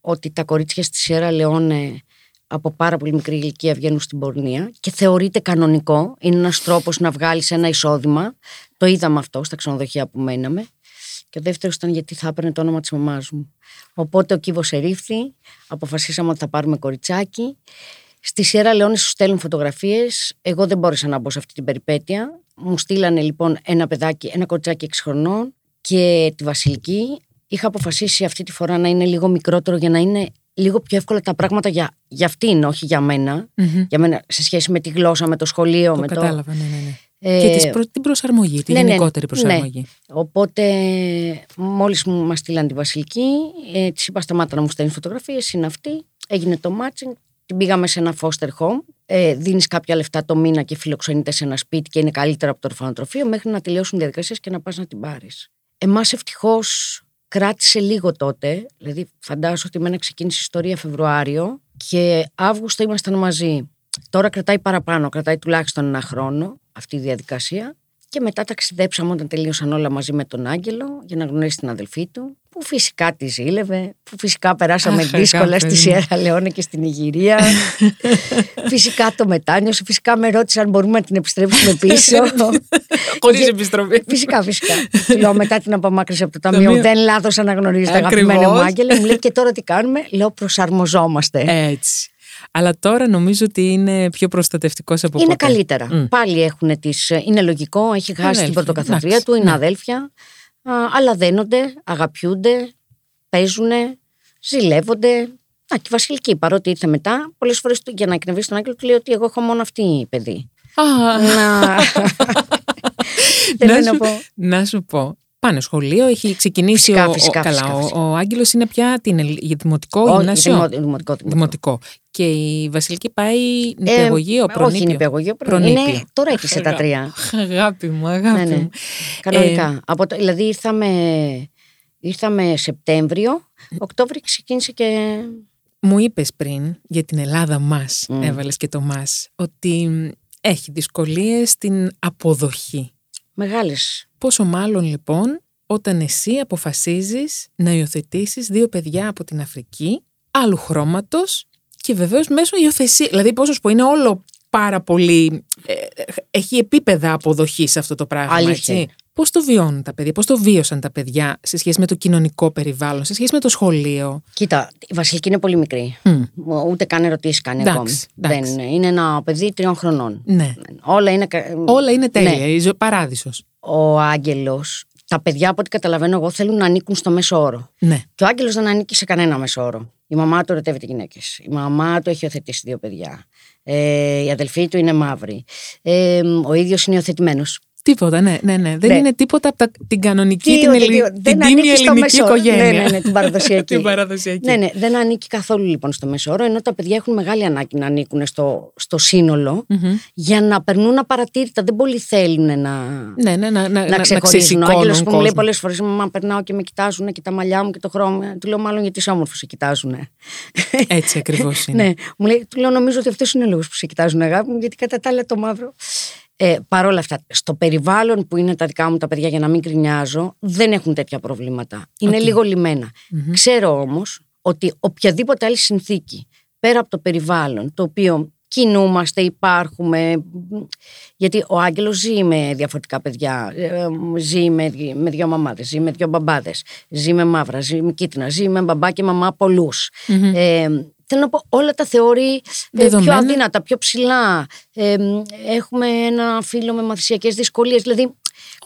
ότι τα κορίτσια στη Σιέρα Λεόνε από πάρα πολύ μικρή ηλικία βγαίνουν στην πορνεία και θεωρείται κανονικό. Είναι ένας τρόπος να βγάλεις ένα εισόδημα. Το είδαμε αυτό στα ξενοδοχεία που μέναμε. Και ο δεύτερος ήταν γιατί θα έπαιρνε το όνομα της μαμάς μου. Οπότε ο κύβος ερήφθη, αποφασίσαμε ότι θα πάρουμε κοριτσάκι. Στη Σιέρα Λεόνε σου στέλνουν φωτογραφίες. Εγώ δεν μπόρεσα να μπω σε αυτή την περιπέτεια. Μου στείλανε λοιπόν ένα παιδάκι, ένα κοριτσάκι 6 χρονών και τη Βασιλική. Είχα αποφασίσει αυτή τη φορά να είναι λίγο μικρότερο για να είναι λίγο πιο εύκολα τα πράγματα για αυτήν, όχι για μένα. Mm-hmm. Για μένα σε σχέση με τη γλώσσα, με το σχολείο. Κατάλαβα, ναι. Και την προσαρμογή, τη γενικότερη προσαρμογή. Ναι. Οπότε, μόλις μας στείλαν τη Βασιλική, της είπα: σταμάτα να μου στέλνεις φωτογραφίες, είναι αυτή. Έγινε το matching, την πήγαμε σε ένα foster home. Δίνεις κάποια λεφτά το μήνα και φιλοξενείται σε ένα σπίτι και είναι καλύτερα από το ορφανοτροφείο, μέχρι να τελειώσουν οι διαδικασίες και να πας να την πάρεις. Εμάς ευτυχώς κράτησε λίγο τότε, δηλαδή φαντάζομαι ότι εμένα ξεκίνησε η ιστορία Φεβρουάριο και Αύγουστο ήμασταν μαζί. Τώρα κρατάει παραπάνω, κρατάει τουλάχιστον ένα χρόνο αυτή η διαδικασία. Και μετά ταξιδέψαμε όταν τελείωσαν όλα μαζί με τον Άγγελο για να γνωρίσει την αδελφή του, που φυσικά τη ζήλευε, που φυσικά περάσαμε δύσκολα στη Σιέρα Λεόνε και στην Ιγυρία. Φυσικά το μετάνιωσε, φυσικά με ρώτησε αν μπορούμε να την επιστρέψουμε πίσω. Χωρίς επιστροφή. Φυσικά. Λέω μετά την απομάκρυνση από το ταμείο, δεν λάθος αναγνωρίζει το αγαπημένο μου Άγγελο. Μου λέει και τώρα τι κάνουμε, λέω προσαρμοζόμαστε. Έτσι. Αλλά τώρα νομίζω ότι είναι πιο προστατευτικός από ποτέ. Είναι καλύτερα. Πάλι έχουν τις... Είναι λογικό, έχει χάσει την πρωτοκαθεδρία του, είναι αδέλφια. Αλλά δένονται, αγαπιούνται, παίζουν, ζηλεύονται. Και η Βασιλική, παρότι ήρθε μετά, πολλές φορές για να εκνευρίσει τον Άγγελο, του λέει ότι εγώ έχω μόνο αυτή η παιδί. Να σου πω. Πάνε σχολείο, έχει ξεκινήσει φυσικά. Ο Άγγελος είναι πια δημοτικό γυμνάσιο. Δημοτικό. Και η Βασιλική πάει νηπιαγωγείο, προνήπιο. Όχι νηπιαγωγείο, προνήπιο. Τώρα έχει σε τα τρία. Αγάπη μου. Ναι. Κανονικά. Δηλαδή ήρθαμε Σεπτέμβριο, Οκτώβριο ξεκίνησε και... Μου είπες πριν, για την Ελλάδα μας, έβαλες και το μας, ότι έχει δυσκολίες στην αποδοχή. Μεγάλες. Πόσο μάλλον λοιπόν όταν εσύ αποφασίζεις να υιοθετήσεις δύο παιδιά από την Αφρική, άλλου χρώματος και βεβαίως μέσω υιοθεσίας. Δηλαδή πόσο σου πω, είναι όλο πάρα πολύ... έχει επίπεδα αποδοχής σε αυτό το πράγμα. Αλήθεια. Έτσι. Πώς το βιώνουν τα παιδιά, πώς το βίωσαν τα παιδιά σε σχέση με το κοινωνικό περιβάλλον, σε σχέση με το σχολείο. Κοίτα, η Βασιλική είναι πολύ μικρή. Ούτε καν ερωτήσεις κάνει ακόμη. Δεν είναι ένα παιδί 3 χρονών. Ναι. Όλα είναι τέλεια, ναι. Παράδεισος. Ο Άγγελος, τα παιδιά από ό,τι καταλαβαίνω εγώ θέλουν να ανήκουν στο μέσο όρο. Ναι. Και ο Άγγελος δεν ανήκει σε κανένα μέσο όρο. Η μαμά του ερωτεύεται γυναίκες. Η μαμά του έχει υιοθετήσει 2 παιδιά. Η αδελφή του είναι μαύρη. Ο ίδιος είναι υιοθετημένος. Τίποτα, ναι. Δεν είναι τίποτα από την κανονική, την τίμια ελληνική οικογένεια. Ναι, την παραδοσιακή. Ναι, δεν ανήκει καθόλου λοιπόν στο μέσο όρο, ενώ τα παιδιά έχουν μεγάλη ανάγκη να ανήκουν στο σύνολο για να περνούν απαρατήρητα. Δεν πολύ θέλουν να ξεχωρίζουν. Ο Άγγελος μου λέει πολλές φορές: μα περνάω και με κοιτάζουν και τα μαλλιά μου και το χρώμα. Του λέω: μάλλον γιατί είσαι όμορφος, σε κοιτάζουν. Έτσι ακριβώς είναι. Του λέω: νομίζω ότι αυτός είναι ο λόγος που σε κοιτάζουν, αγάπη μου, γιατί κατά τα άλλα το μαύρο. Παρ' όλα αυτά, στο περιβάλλον που είναι τα δικά μου τα παιδιά, για να μην κρινιάζω, δεν έχουν τέτοια προβλήματα. Είναι λίγο λιμένα. Ξέρω όμως ότι οποιαδήποτε άλλη συνθήκη πέρα από το περιβάλλον, το οποίο κινούμαστε, υπάρχουμε. Γιατί ο Άγγελος ζει με διαφορετικά παιδιά. Ζει με 2 μαμάδες, ζει με 2 μπαμπάδες, ζει με μαύρα, ζει με κίτρινα, ζει με μπαμπά και μαμά πολλούς. Θέλω να πω, όλα τα θεωρεί πιο αδύνατα, πιο ψηλά. Έχουμε ένα φίλο με μαθησιακές δυσκολίες. Δηλαδή,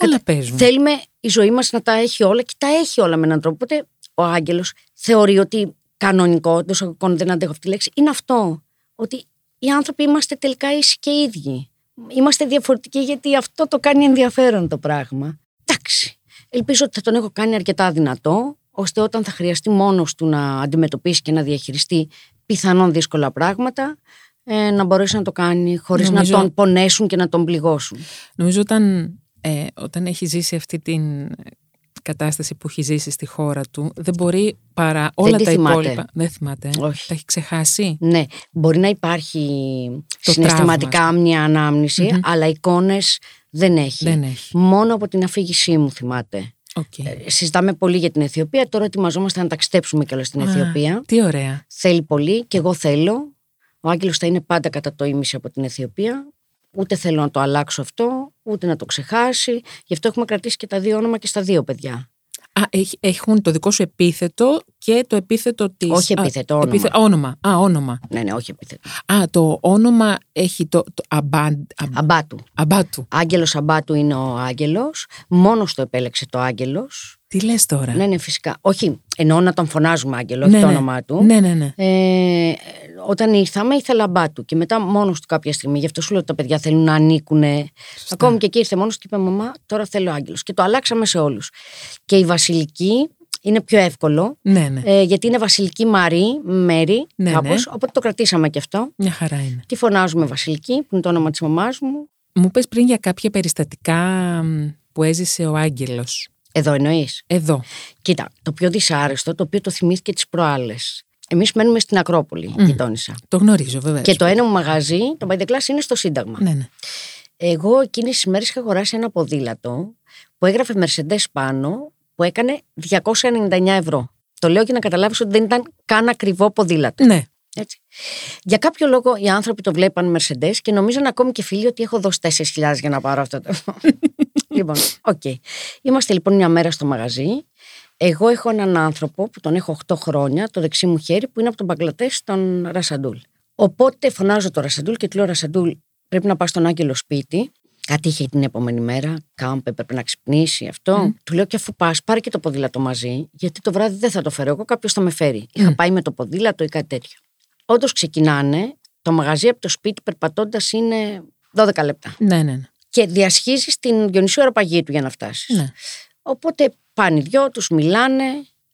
όλα παίζουν. Θέλουμε η ζωή μας να τα έχει όλα και τα έχει όλα με έναν τρόπο. Οπότε ο Άγγελος θεωρεί ότι κανονικό, δεν αντέχω αυτή τη λέξη, είναι αυτό. Ότι οι άνθρωποι είμαστε τελικά ίσοι και ίδιοι. Είμαστε διαφορετικοί γιατί αυτό το κάνει ενδιαφέρον το πράγμα. Εντάξει. Ελπίζω ότι θα τον έχω κάνει αρκετά δυνατό, ώστε όταν θα χρειαστεί μόνος του να αντιμετωπίσει και να διαχειριστεί πιθανόν δύσκολα πράγματα, να μπορέσει να το κάνει χωρίς να τον πονέσουν και να τον πληγώσουν. Νομίζω όταν έχει ζήσει αυτή την κατάσταση που έχει ζήσει στη χώρα του, δεν μπορεί παρά όλα τα υπόλοιπα. Δεν θυμάται. Όχι. Τα έχει ξεχάσει. Ναι. Μπορεί να υπάρχει συναισθηματικά μια ανάμνηση, αλλά εικόνες δεν έχει. Μόνο από την αφήγησή μου θυμάται. Okay. Συζητάμε πολύ για την Αιθιοπία. Τώρα ετοιμαζόμαστε να ταξιδέψουμε κιόλας στην Αιθιοπία. Τι ωραία. Θέλει πολύ και εγώ θέλω. Ο Άγγελος θα είναι πάντα κατά το ίμιση από την Αιθιοπία. Ούτε θέλω να το αλλάξω αυτό, ούτε να το ξεχάσει. Γι' αυτό έχουμε κρατήσει και τα 2 όνομα και στα 2 παιδιά. Έχουν το δικό σου επίθετο και το επίθετο της. Όχι επίθετο, όνομα. Όνομα. Α, όνομα. Ναι, όχι επίθετο. Α, το όνομα έχει το Αμπάτου. Άγγελος Αμπάτου είναι ο Άγγελος. Μόνος το επέλεξε το Άγγελος. Τι λες τώρα? Ναι, ναι, φυσικά. Όχι, εννοώ να τον φωνάζουμε Άγγελο, ναι, όχι το όνομά του. Ναι, ναι, ναι. Όταν ήρθαμε, ήθελα Αμπάτου και μετά μόνος του κάποια στιγμή. Γι' αυτό σου λέω ότι τα παιδιά θέλουν να ανήκουν. Ακόμη και εκεί ήρθε μόνος και είπε: Μαμά, τώρα θέλω Άγγελος. Και το αλλάξαμε σε όλους. Και η Βασιλική είναι πιο εύκολο. Ναι, ναι. Γιατί είναι Βασιλική Μέρη, ναι, κάπως. Ναι. Οπότε το κρατήσαμε κι αυτό. Μια χαρά είναι. Τη φωνάζουμε Βασιλική, που είναι το όνομα της μαμάς μου. Μου πες πριν για κάποια περιστατικά που έζησε ο Άγγελος. Εδώ εννοείς? Εδώ. Κοίτα, το πιο δυσάρεστο, το οποίο το θυμήθηκε τις προάλλες. Εμείς μένουμε στην Ακρόπολη, γειτόνισσα. Το γνωρίζω, βέβαια. Και το ένα μου μαγαζί, το By the Glass, είναι στο Σύνταγμα. Ναι, ναι. Εγώ εκείνες τις μέρες είχα αγοράσει ένα ποδήλατο που έγραφε Mercedes πάνω, που έκανε 299 ευρώ. Το λέω για να καταλάβεις ότι δεν ήταν καν ακριβό ποδήλατο. Ναι. Έτσι. Για κάποιο λόγο οι άνθρωποι το βλέπαν Mercedes και νομίζαν ακόμη και φίλοι ότι έχω δώσει 4.000 για να πάρω αυτό το. Λοιπόν, okay. Είμαστε λοιπόν μια μέρα στο μαγαζί. Εγώ έχω έναν άνθρωπο που τον έχω 8 χρόνια, το δεξί μου χέρι, που είναι από τον Μπαγκλατές στον Ρασαντούλ. Οπότε φωνάζω τον Ρασαντούλ και του λέω: Ρασαντούλ, πρέπει να πάω στον Άγγελο σπίτι. Κάτι είχε την επόμενη μέρα, κάμπε, πρέπει να ξυπνήσει αυτό. Του λέω: Και αφού πας, πάρε και το ποδήλατο μαζί, γιατί το βράδυ δεν θα το φέρω εγώ, κάποιος θα με φέρει. Είχα πάει με το ποδήλατο ή κάτι τέτοιο. Όντως ξεκινάνε, το μαγαζί από το σπίτι περπατώντας είναι 12 λεπτά. Ναι, ναι, ναι. Και διασχίζεις την Διονυσίου Αεροπαγή του για να φτάσεις. Ναι. Οπότε πάνε οι δυο, τους μιλάνε,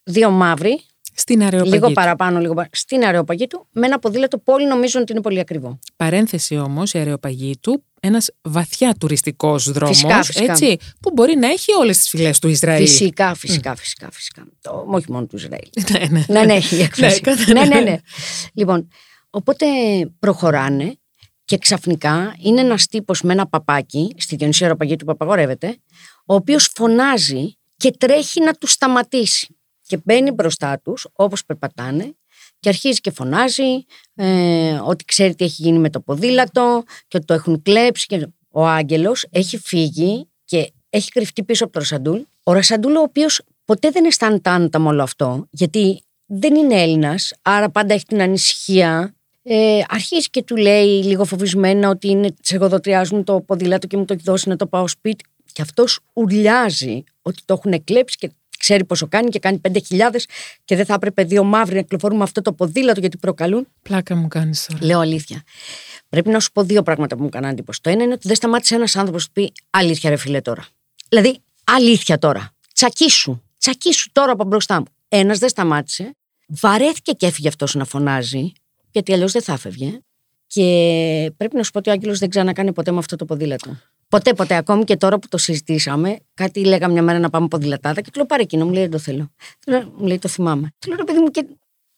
δύο μαύροι. Στην αεροπαγή. Λίγο παραπάνω, λίγο παραπάνω. Στην αεροπαγή του, με ένα ποδήλατο που όλοι νομίζουν ότι είναι πολύ ακριβό. Παρένθεση όμως, η αεροπαγή του, ένας βαθιά τουριστικός δρόμος. Φυσικά. Έτσι, που μπορεί να έχει όλες τις φυλές του Ισραήλ. Φυσικά. Όχι μόνο του Ισραήλ. Ναι, έχει εκφράσει. Ναι. Λοιπόν, οπότε προχωράνε. Και ξαφνικά είναι ένας τύπος με ένα παπάκι, στη Διονυσία Αεροπαγή του παπαγορεύεται, ο οποίος φωνάζει και τρέχει να τους σταματήσει. Και μπαίνει μπροστά τους, όπως περπατάνε, και αρχίζει και φωνάζει ότι ξέρει τι έχει γίνει με το ποδήλατο και ότι το έχουν κλέψει. Και... Ο Άγγελος έχει φύγει και έχει κρυφτεί πίσω από τον Ρασαντούλ. Ο Ρασαντούλ, ο οποίος ποτέ δεν αισθάνεται άνετα με όλο αυτό, γιατί δεν είναι Έλληνας, άρα πάντα έχει την ανησυχία. Αρχίζει και του λέει λίγο φοβισμένα ότι σε εγωδοτριάζουν το ποδήλατο και μου το έχει δώσει να το πάω σπίτι. Και αυτός ουρλιάζει ότι το έχουν κλέψει και ξέρει πόσο κάνει και κάνει 5.000 και δεν θα έπρεπε δύο μαύροι να κυκλοφορούν με αυτό το ποδήλατο γιατί προκαλούν. Πλάκα μου κάνεις τώρα. Λέω αλήθεια. Πρέπει να σου πω δύο πράγματα που μου κάνανε εντύπωση. Το ένα είναι ότι δεν σταμάτησε ένας άνθρωπος να πει αλήθεια, ρε φίλε, τώρα. Δηλαδή, αλήθεια τώρα. Τσακίσου τώρα από μπροστά μου. Ένας δεν σταμάτησε. Βαρέθηκε και έφυγε αυτός να φωνάζει. Γιατί αλλιώς δεν θα έφευγε. Και πρέπει να σου πω ότι ο Άγγελος δεν ξανακάνε ποτέ με αυτό το ποδήλατο. Ποτέ. Ακόμη και τώρα που το συζητήσαμε, κάτι λέγαμε μια μέρα να πάμε ποδηλατάδα και του λέω: Πάρε εκείνο. Μου λέει: Δεν το θέλω. Μου λέει: Το θυμάμαι. Του λέω: Ρε παιδί μου, και.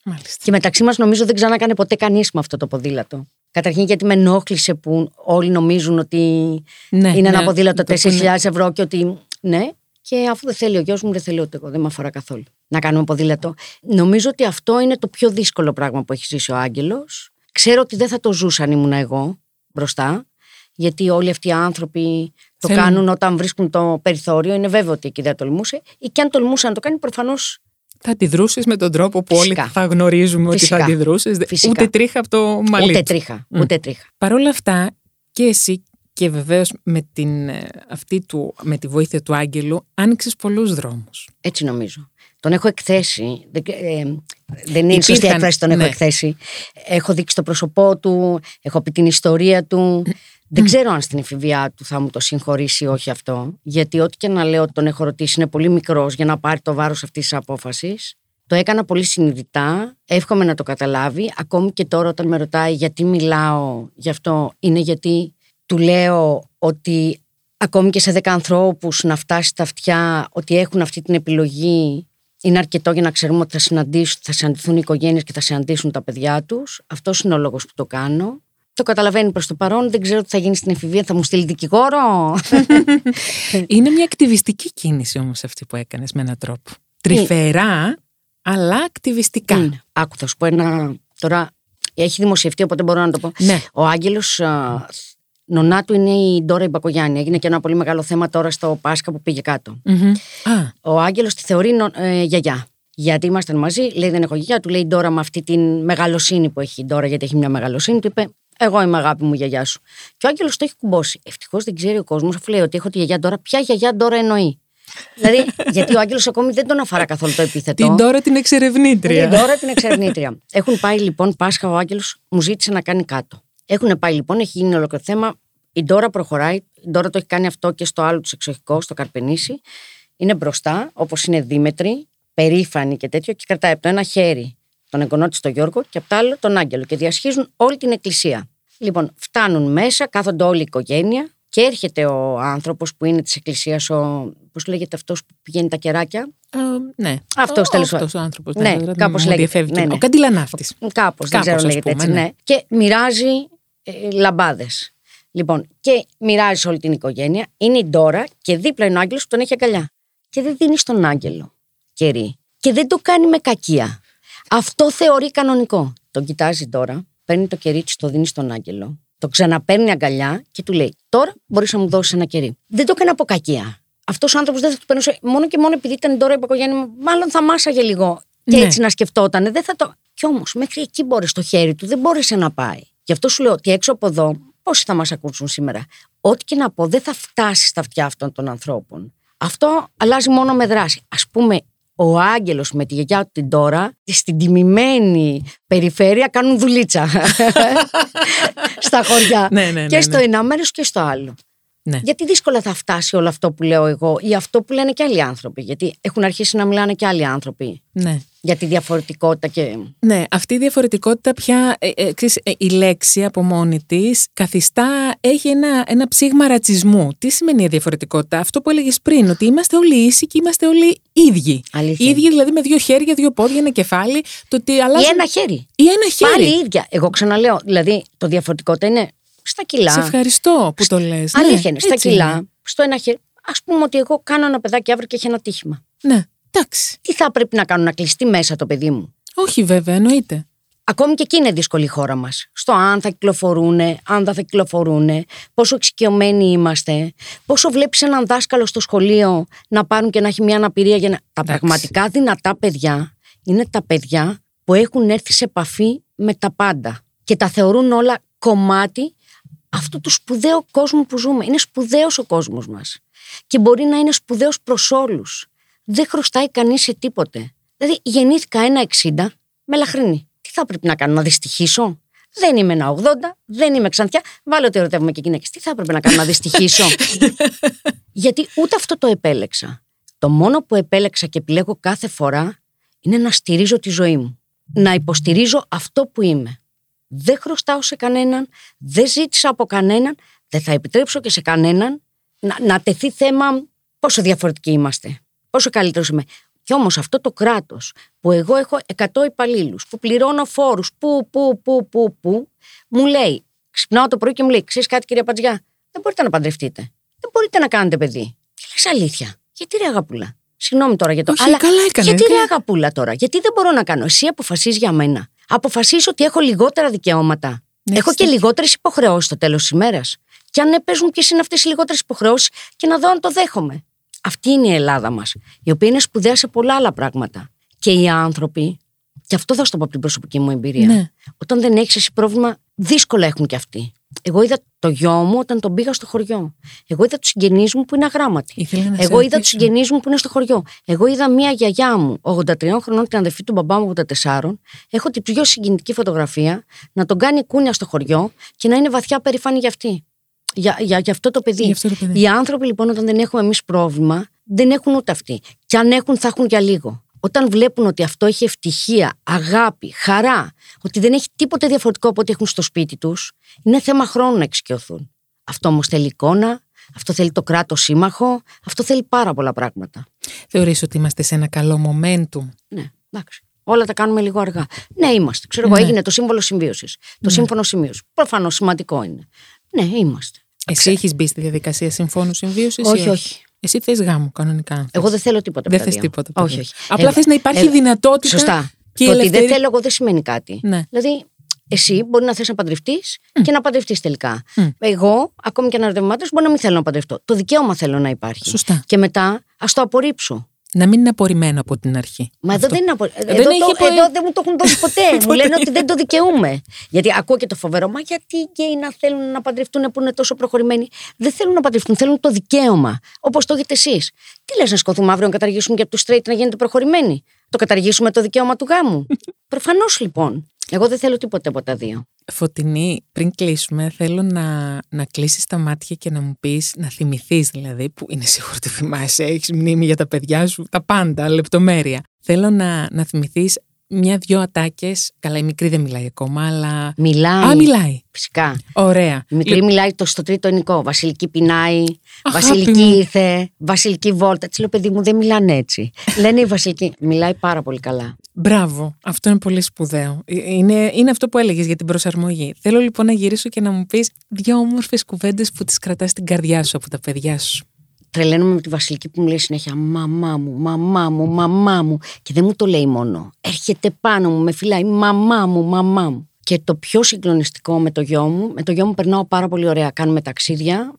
Μάλιστα. Και μεταξύ μας νομίζω δεν ξανακάνε ποτέ κανείς με αυτό το ποδήλατο. Καταρχήν γιατί με ενόχλησε που όλοι νομίζουν ότι είναι ένα ποδήλατο 4.000 ευρώ και ότι. Ναι. Και αφού δεν θέλει ο γιος μου, δεν θέλει ούτε εγώ, δεν με αφορά καθόλου να κάνουμε ποδήλατο. Νομίζω ότι αυτό είναι το πιο δύσκολο πράγμα που έχει ζήσει ο Άγγελος. Ξέρω ότι δεν θα το ζούσα αν ήμουν εγώ μπροστά, γιατί όλοι αυτοί οι άνθρωποι το κάνουν όταν βρίσκουν το περιθώριο. Είναι βέβαιο ότι εκεί δεν τολμούσε, ή και αν τολμούσαν να το κάνει, προφανώς. Θα αντιδρούσεις με τον τρόπο που όλοι θα γνωρίζουμε ότι θα αντιδρούσεις. Ούτε τρίχα από το μαλλί. Ούτε τρίχα. Παρ' όλα αυτά, και εσύ. Και βεβαίως με τη βοήθεια του Άγγελου άνοιξες πολλούς δρόμους. Έτσι νομίζω. Τον έχω εκθέσει. Δεν είναι σωστή έκφραση, τον έχω εκθέσει. Έχω δείξει το πρόσωπό του, έχω πει την ιστορία του. Δεν ξέρω αν στην εφηβεία του θα μου το συγχωρήσει ή όχι αυτό. Γιατί ό,τι και να λέω ότι τον έχω ρωτήσει, είναι πολύ μικρός για να πάρει το βάρος αυτής της απόφασης. Το έκανα πολύ συνειδητά, εύχομαι να το καταλάβει. Ακόμη και τώρα όταν με ρωτάει γιατί μιλάω γι' αυτό, είναι γιατί. Του λέω ότι ακόμη και σε 10 ανθρώπους να φτάσει στα αυτιά, ότι έχουν αυτή την επιλογή, είναι αρκετό για να ξέρουμε ότι θα συναντηθούν οι οικογένειες και θα συναντήσουν τα παιδιά τους. Αυτός είναι ο λόγος που το κάνω. Το καταλαβαίνει προς το παρόν, δεν ξέρω τι θα γίνει στην εφηβεία, θα μου στείλει δικηγόρο. Είναι μια ακτιβιστική κίνηση όμως αυτή που έκανες με έναν τρόπο. Τρυφερά, αλλά ακτιβιστικά. Άκου, θα σου πω ένα. Τώρα έχει δημοσιευτεί, οπότε μπορώ να το πω. Ναι. Ο Άγγελος Νονά του είναι η Ντόρα Μπακογιάννη. Έγινε και ένα πολύ μεγάλο θέμα τώρα στο Πάσχα που πήγε κάτω. Mm-hmm. Ο Άγγελος τη θεωρεί γιαγιά. Γιατί ήμασταν μαζί, λέει δεν έχω γιαγιά, του λέει η Ντόρα με αυτή τη μεγαλοσύνη που έχει η Ντόρα, γιατί έχει μια μεγαλοσύνη, του είπε: εγώ είμαι αγάπη μου, γιαγιά σου. Και ο Άγγελος το έχει κουμπώσει. Ευτυχώς δεν ξέρει ο κόσμος, αφού λέει ότι έχω τη γιαγιά Ντόρα, ποια γιαγιά Ντόρα εννοεί. Δηλαδή, γιατί ο Άγγελος ακόμη δεν τον αφορά καθόλου το επίθετο. Την Ντόρα την εξερευνήτρια. Έχουν πάει λοιπόν Πάσχα, ο Άγγελος μου ζήτησε να κάνει κάτω. Έχουν πάει λοιπόν, έχει γίνει ολόκληρο θέμα. Η Ντόρα προχωράει. Η Ντόρα το έχει κάνει αυτό και στο άλλο του εξοχικό, στο Καρπενήσι. Είναι μπροστά, όπως είναι δίμετρη, περήφανη και τέτοιο, και κρατάει από το ένα χέρι τον εγγονό της τον Γιώργο και από το άλλο τον Άγγελο. Και διασχίζουν όλη την εκκλησία. Λοιπόν, φτάνουν μέσα, κάθονται όλη η οικογένεια και έρχεται ο άνθρωπος που είναι της εκκλησίας, πώς λέγεται αυτός που πηγαίνει τα κεράκια. Ναι. Αυτός τέλος πάντων. Αυτός ο άνθρωπος. Ναι, κάπως λέγεται. Ναι. Ο καντιλανάφτης. Κάπως, δεν ξέρω, λέγεται πούμε, έτσι. Ναι. Και μοιράζει λαμπάδες. Λοιπόν, και μοιράζει σε όλη την οικογένεια. Είναι η Ντόρα και δίπλα είναι ο Άγγελος που τον έχει αγκαλιά. Και δεν δίνει στον Άγγελο κερί. Και δεν το κάνει με κακία. Αυτό θεωρεί κανονικό. Τον κοιτάζει η Ντόρα, παίρνει το κερί της, το δίνει στον Άγγελο. Το ξαναπαίρνει αγκαλιά και του λέει: τώρα μπορείς να μου δώσεις ένα κερί. Δεν το έκανε από κακία. Αυτός ο άνθρωπος δεν θα του περνούσε. Μόνο και μόνο επειδή ήταν η Ντόρα η Μπακογιάννη, μάλλον θα μάσαγε λίγο. Και ναι, έτσι να σκεφτόταν. Δεν θα το. Κι όμως μέχρι εκεί μπόρεσε, το χέρι του δεν μπόρεσε να πάει. Γι' αυτό σου λέω ότι έξω από εδώ, πόσοι θα μας ακούσουν σήμερα. Ό,τι και να πω, δεν θα φτάσει στα αυτιά αυτών των ανθρώπων. Αυτό αλλάζει μόνο με δράση. Ας πούμε, ο Άγγελος με τη γιαγιά του την Ντόρα, στην τιμημένη περιφέρεια κάνουν δουλίτσα. Στα χωριά. Ναι. Και στο ένα μέρος και στο άλλο. Ναι. Γιατί δύσκολα θα φτάσει όλο αυτό που λέω εγώ ή αυτό που λένε και άλλοι άνθρωποι. Γιατί έχουν αρχίσει να μιλάνε και άλλοι άνθρωποι. Ναι. Για τη διαφορετικότητα και. Ναι, αυτή η διαφορετικότητα πια. Η λέξη από μόνη της καθιστά. Έχει ένα ψήγμα ρατσισμού. Τι σημαίνει η διαφορετικότητα? Αυτό που έλεγες πριν, ότι είμαστε όλοι ίσοι και είμαστε όλοι ίδιοι. Αλήθεια. Ίδιοι δηλαδή με δύο χέρια, δύο πόδια, ένα κεφάλι. Το ότι αλλάζουν. Ή ένα χέρι. Πάλι ίδια. Εγώ ξαναλέω. Δηλαδή, το διαφορετικότητα είναι στα κιλά. Σε ευχαριστώ που το λες. Αλήθεια είναι. Στα κιλά, είναι. Στο ένα χέρι. Ας πούμε ότι εγώ κάνω ένα παιδάκι αύριο και έχει ένα τύχημα. Ναι. Εντάξει. Τι θα πρέπει να κάνω, να κλειστεί μέσα το παιδί μου? Όχι, βέβαια, εννοείται. Ακόμη και εκεί είναι δύσκολη η χώρα μας. Στο αν θα κυκλοφορούνε, αν δεν θα κυκλοφορούνε, πόσο εξοικειωμένοι είμαστε, πόσο βλέπεις έναν δάσκαλο στο σχολείο να πάρουν και να έχει μια αναπηρία. Για να... Τα πραγματικά δυνατά παιδιά είναι τα παιδιά που έχουν έρθει σε επαφή με τα πάντα και τα θεωρούν όλα κομμάτι αυτού του σπουδαίου κόσμου που ζούμε. Είναι σπουδαίος ο κόσμος μας και μπορεί να είναι σπουδαίος προς όλους. Δεν χρωστάει κανείς σε τίποτε. Δηλαδή, γεννήθηκα 1,60 μελαχρινή. Τι θα πρέπει να κάνω, να δυστυχήσω? Δεν είμαι 1,80, δεν είμαι Ξανθιά. Βάλε ότι ερωτεύομαι και γυναίκες. Τι θα πρέπει να κάνω, να δυστυχήσω? Γιατί ούτε αυτό το επέλεξα. Το μόνο που επέλεξα και επιλέγω κάθε φορά είναι να στηρίζω τη ζωή μου. Να υποστηρίζω αυτό που είμαι. Δεν χρωστάω σε κανέναν, δεν ζήτησα από κανέναν, δεν θα επιτρέψω και σε κανέναν να τεθεί θέμα πόσο διαφορετικοί είμαστε. Όσο καλύτερος είμαι. Κι όμως αυτό το κράτος που εγώ έχω 100 υπαλλήλους, που πληρώνω φόρους, που, μου λέει, ξυπνάω το πρωί και μου λέει: ξέρεις κάτι, κυρία Παντζιά, δεν μπορείτε να παντρευτείτε. Δεν μπορείτε να κάνετε παιδί. Και λες αλήθεια. Γιατί ρε αγαπούλα? Συγγνώμη τώρα για το. Όχι, αλλά καλά έκανε. Γιατί ρε αγαπούλα τώρα? Γιατί δεν μπορώ να κάνω? Εσύ αποφασίζεις για μένα. Αποφασίζεις ότι έχω λιγότερα δικαιώματα. Ναι, έχω και λιγότερες υποχρεώσεις στο τέλος της ημέρας. Και αν παίζουν ποιες είναι αυτές οι λιγότερες υποχρεώσεις και να δω αν το δέχομαι. Αυτή είναι η Ελλάδα μας, η οποία είναι σπουδαία σε πολλά άλλα πράγματα. Και οι άνθρωποι, και αυτό θα σου το πω από την προσωπική μου εμπειρία, ναι, όταν δεν έχεις εσύ πρόβλημα, δύσκολα έχουν και αυτοί. Εγώ είδα το γιο μου όταν τον πήγα στο χωριό. Εγώ είδα τους συγγενείς μου που είναι αγράμματοι. Εγώ είδα τους συγγενείς μου που είναι στο χωριό. Εγώ είδα μία γιαγιά μου, 83 χρονών, την αδερφή του μπαμπά μου, 84. Έχω την πιο συγκινητική φωτογραφία, να τον κάνει κούνια στο χωριό και να είναι βαθιά περήφανη για αυτή. Για αυτό το παιδί. Οι άνθρωποι λοιπόν, όταν δεν έχουμε εμείς πρόβλημα, δεν έχουν ούτε αυτοί. Και αν έχουν, θα έχουν για λίγο. Όταν βλέπουν ότι αυτό έχει ευτυχία, αγάπη, χαρά, ότι δεν έχει τίποτε διαφορετικό από ό,τι έχουν στο σπίτι τους, είναι θέμα χρόνου να εξοικειωθούν. Αυτό όμως θέλει εικόνα, αυτό θέλει το κράτος σύμμαχο, αυτό θέλει πάρα πολλά πράγματα. Θεωρείς ότι είμαστε σε ένα καλό momentum? Ναι, εντάξει. Όλα τα κάνουμε λίγο αργά. Ναι, είμαστε. Ξέρω εγώ, έγινε το σύμβολο συμβίωσης. Το σύμφωνο συμβίωσης. Προφανώς σημαντικό είναι. Ναι, είμαστε. Εσύ έχεις μπει στη διαδικασία συμφώνου συμβίωσης? Όχι. Εσύ θες γάμο, κανονικά. Εγώ δεν θέλω τίποτα. Δεν θες τίποτα. Όχι. Απλά θες να υπάρχει δυνατότητα. Σωστά. Και το ότι δεν θέλω εγώ δεν σημαίνει κάτι. Ναι. Δηλαδή, Εσύ μπορεί να θες να παντρευτείς και να παντρευτείς τελικά. Εγώ, ακόμη και αναρωτευμάτως, μπορεί να μην θέλω να παντρευτώ. Το δικαίωμα θέλω να υπάρχει. Σωστά. Και μετά ας το απορρίψω. Να μην είναι απορριμμένο από την αρχή. Μα αυτό. Εδώ δεν είναι απορριμμένο. Εδώ δεν μου το έχουν δώσει ποτέ. Μου λένε ότι δεν το δικαιούμαι. Γιατί ακούω και το φοβερό. Μα γιατί οι γκέι να θέλουν να παντρευτούν που είναι τόσο προχωρημένοι. Δεν θέλουν να παντρευτούν. Θέλουν το δικαίωμα. Όπως το έχετε εσείς. Τι λες να σκοθούμε αύριο να καταργήσουμε και από τους straight να γίνετε προχωρημένοι. Το καταργήσουμε το δικαίωμα του γάμου. Προφανώς λοιπόν. Εγώ δεν θέλω τίποτα από τα δύο. Φωτεινή, πριν κλείσουμε, θέλω να κλείσεις τα μάτια και να μου πεις, να θυμηθείς δηλαδή, που είναι σίγουρο ότι θυμάσαι, έχεις μνήμη για τα παιδιά σου, τα πάντα, λεπτομέρεια. Θέλω να θυμηθείς μια-δυο ατάκες. Καλά, η μικρή δεν μιλάει ακόμα, αλλά. Μιλάει. Α, μιλάει. Φυσικά. Ωραία. Η μικρή μιλάει στο τρίτο ενικό. Βασιλική πεινάει. Βασιλική ήρθε. Βασιλική βόλτα. Τι λέω, παιδί μου, δεν μιλάνε έτσι. Λένε η Βασιλική. Μιλάει πάρα πολύ καλά. Μπράβο. Αυτό είναι πολύ σπουδαίο. Είναι αυτό που έλεγες για την προσαρμογή. Θέλω λοιπόν να γυρίσω και να μου πεις δύο όμορφες κουβέντες που τις κρατάς στην καρδιά σου από τα παιδιά σου. Τρελαίνομαι με τη Βασιλική που μου λέει συνέχεια «Μαμά μου, μαμά μου, μαμά μου» και δεν μου το λέει μόνο. Έρχεται πάνω μου, με φυλάει «Μαμά μου, μαμά μου». Και το πιο συγκλονιστικό με το γιο μου, περνάω πάρα πολύ ωραία. Κάνουμε ταξίδια.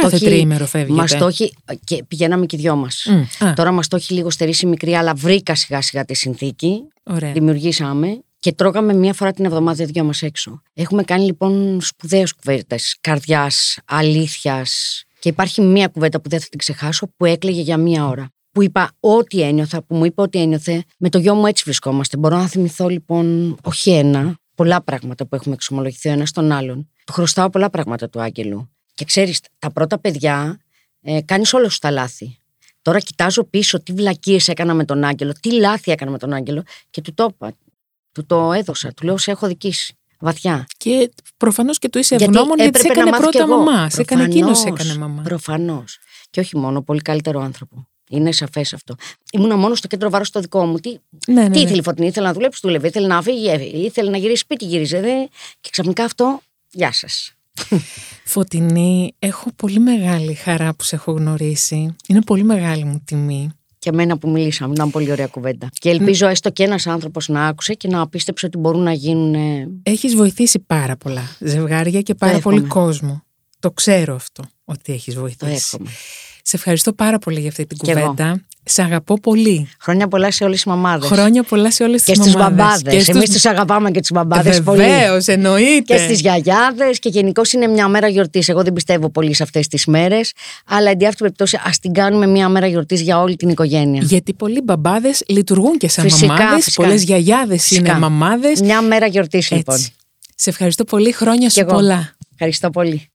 Κάθε τριήμερο φεύγεται. Μας το έχει, και πηγαίναμε και οι δυο μας. Τώρα μας το έχει λίγο στερήσει μικρή, αλλά βρήκα σιγά σιγά τη συνθήκη. Ωραία. Δημιουργήσαμε. Και τρώγαμε μία φορά την εβδομάδα δυο μας έξω. Έχουμε κάνει λοιπόν σπουδαίες κουβέντες καρδιάς, αλήθειας. Και υπάρχει μία κουβέντα που δεν θα την ξεχάσω, που έκλαιγε για μία ώρα. Που είπα ό,τι ένιωθα, που μου είπε ό,τι ένιωθε. Με το γιο μου έτσι βρισκόμαστε. Μπορώ να θυμηθώ λοιπόν, όχι ένα, πολλά πράγματα που έχουμε εξομολογηθεί ο ένας τον άλλον. Του χρωστάω πολλά πράγματα του Άγγελου. Και ξέρεις, τα πρώτα παιδιά κάνεις όλα σου τα λάθη. Τώρα κοιτάζω πίσω τι βλακίες έκανα με τον Άγγελο, τι λάθη έκανα με τον Άγγελο και του το είπα. Του το έδωσα, του λέω σε έχω δικήσει. Βαθιά. Και προφανώς και του είσαι ευγνώμων γιατί σε έκανε πρώτα μαμά. Σε έκανε εκείνος, σε έκανε μαμά. Προφανώς. Και όχι μόνο, πολύ καλύτερο άνθρωπο. Είναι σαφές αυτό. Ήμουνα μόνο στο κέντρο βάρος το δικό μου. Τι ήθελε η Φωτεινή, ήθελε να δουλέψει, δούλευε. Ήθελε να φύγει, ήθελε να γυρίσει σπίτι, γύριζε. Και ξαφνικά αυτό, γεια σας. Φωτεινή, έχω πολύ μεγάλη χαρά που σε έχω γνωρίσει. Είναι πολύ μεγάλη μου τιμή. Και εμένα που μιλήσαμε, ήταν πολύ ωραία κουβέντα. Και ελπίζω έστω και ένας άνθρωπος να άκουσε και να απίστεψε ότι μπορούν να γίνουν. Έχεις βοηθήσει πάρα πολλά ζευγάρια και πάρα πολύ κόσμο. Το ξέρω αυτό ότι έχεις βοηθήσει. Σε ευχαριστώ πάρα πολύ για αυτή την κουβέντα. Εγώ. Σε αγαπώ πολύ. Χρόνια πολλά σε όλες τις μαμάδες. Χρόνια πολλά σε όλες τις μαμάδες. Και στους μπαμπάδες. Εμείς τους αγαπάμε και τους μπαμπάδες πολύ. Βεβαίως, εννοείται. Και στις γιαγιάδες. Και γενικώς είναι μια μέρα γιορτής. Εγώ δεν πιστεύω πολύ σε αυτές τις μέρες. Αλλά εν τη αυτή περιπτώσει, ας την κάνουμε μια μέρα γιορτής για όλη την οικογένεια. Γιατί πολλοί μπαμπάδες λειτουργούν και σαν μαμάδες. Πολλές γιαγιάδες είναι μαμάδες. Μια μέρα γιορτής λοιπόν. Σε ευχαριστώ πολύ. Χρόνια σου πολλά. Ευχαριστώ πολύ.